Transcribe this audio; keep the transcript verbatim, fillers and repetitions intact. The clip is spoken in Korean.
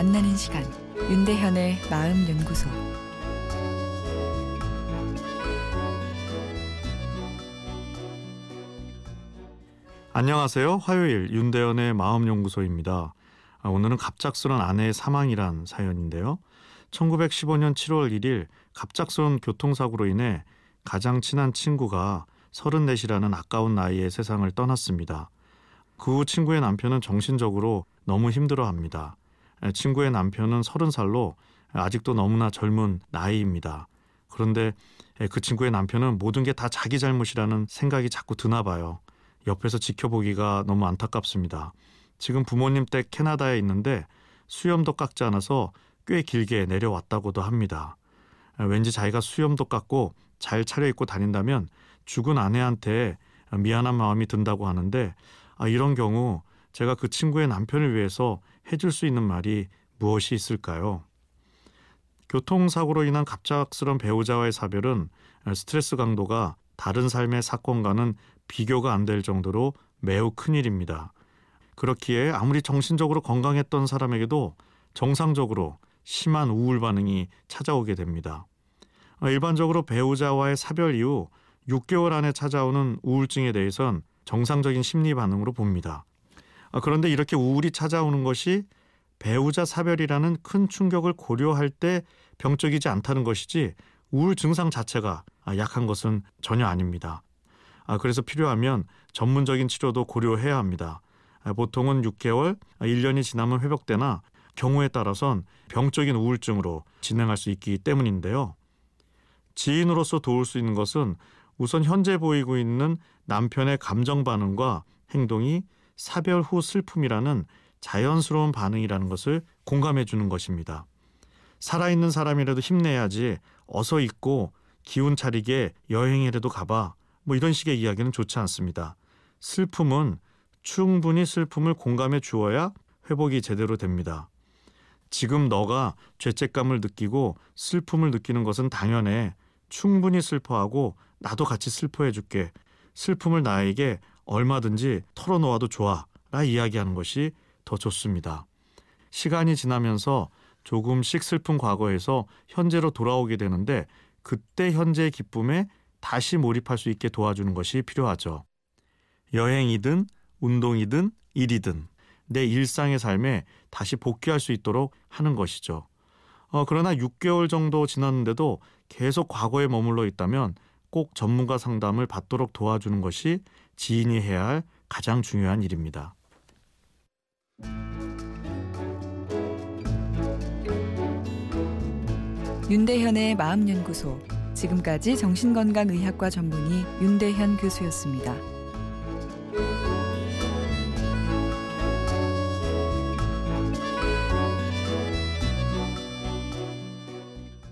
만나는 시간, 윤대현의 마음 연구소. 안녕하세요. 화요일 윤대현의 마음 연구소입니다. 오늘은 갑작스런 아내의 사망이란 사연인데요. 천구백십오 년 칠월 일일 갑작스런 교통사고로 인해 가장 친한 친구가 서른넷이라는 아까운 나이에 세상을 떠났습니다. 그 후 친구의 남편은 정신적으로 너무 힘들어합니다. 친구의 남편은 서른 살로 아직도 너무나 젊은 나이입니다. 그런데 그 친구의 남편은 모든 게 다 자기 잘못이라는 생각이 자꾸 드나 봐요. 옆에서 지켜보기가 너무 안타깝습니다. 지금 부모님 댁 캐나다에 있는데 수염도 깎지 않아서 꽤 길게 내려왔다고도 합니다. 왠지 자기가 수염도 깎고 잘 차려입고 다닌다면 죽은 아내한테 미안한 마음이 든다고 하는데, 아, 이런 경우 제가 그 친구의 남편을 위해서 해줄 수 있는 말이 무엇이 있을까요? 교통사고로 인한 갑작스런 배우자와의 사별은 스트레스 강도가 다른 삶의 사건과는 비교가 안 될 정도로 매우 큰 일입니다. 그렇기에 아무리 정신적으로 건강했던 사람에게도 정상적으로 심한 우울 반응이 찾아오게 됩니다. 일반적으로 배우자와의 사별 이후 육 개월 안에 찾아오는 우울증에 대해선 정상적인 심리 반응으로 봅니다. 그런데 이렇게 우울이 찾아오는 것이 배우자 사별이라는 큰 충격을 고려할 때 병적이지 않다는 것이지, 우울 증상 자체가 약한 것은 전혀 아닙니다. 그래서 필요하면 전문적인 치료도 고려해야 합니다. 보통은 육 개월, 일 년이 지나면 회복되나 경우에 따라선 병적인 우울증으로 진행할 수 있기 때문인데요. 지인으로서 도울 수 있는 것은 우선 현재 보이고 있는 남편의 감정 반응과 행동이 사별 후 슬픔이라는 자연스러운 반응이라는 것을 공감해 주는 것입니다. 살아있는 사람이라도 힘내야지, 어서 잊고 기운 차리게 여행이라도 가봐, 뭐 이런 식의 이야기는 좋지 않습니다. 슬픔은 충분히 슬픔을 공감해 주어야 회복이 제대로 됩니다. 지금 너가 죄책감을 느끼고 슬픔을 느끼는 것은 당연해. 충분히 슬퍼하고 나도 같이 슬퍼해 줄게. 슬픔을 나에게 얼마든지 털어놓아도 좋아, 라 이야기하는 것이 더 좋습니다. 시간이 지나면서 조금씩 슬픈 과거에서 현재로 돌아오게 되는데, 그때 현재의 기쁨에 다시 몰입할 수 있게 도와주는 것이 필요하죠. 여행이든 운동이든 일이든 내 일상의 삶에 다시 복귀할 수 있도록 하는 것이죠. 어, 그러나 육 개월 정도 지났는데도 계속 과거에 머물러 있다면 꼭 전문가 상담을 받도록 도와주는 것이 지인이 해야 할 가장 중요한 일입니다. 윤대현의 마음연구소, 지금까지 정신건강의학과 전문의 윤대현 교수였습니다.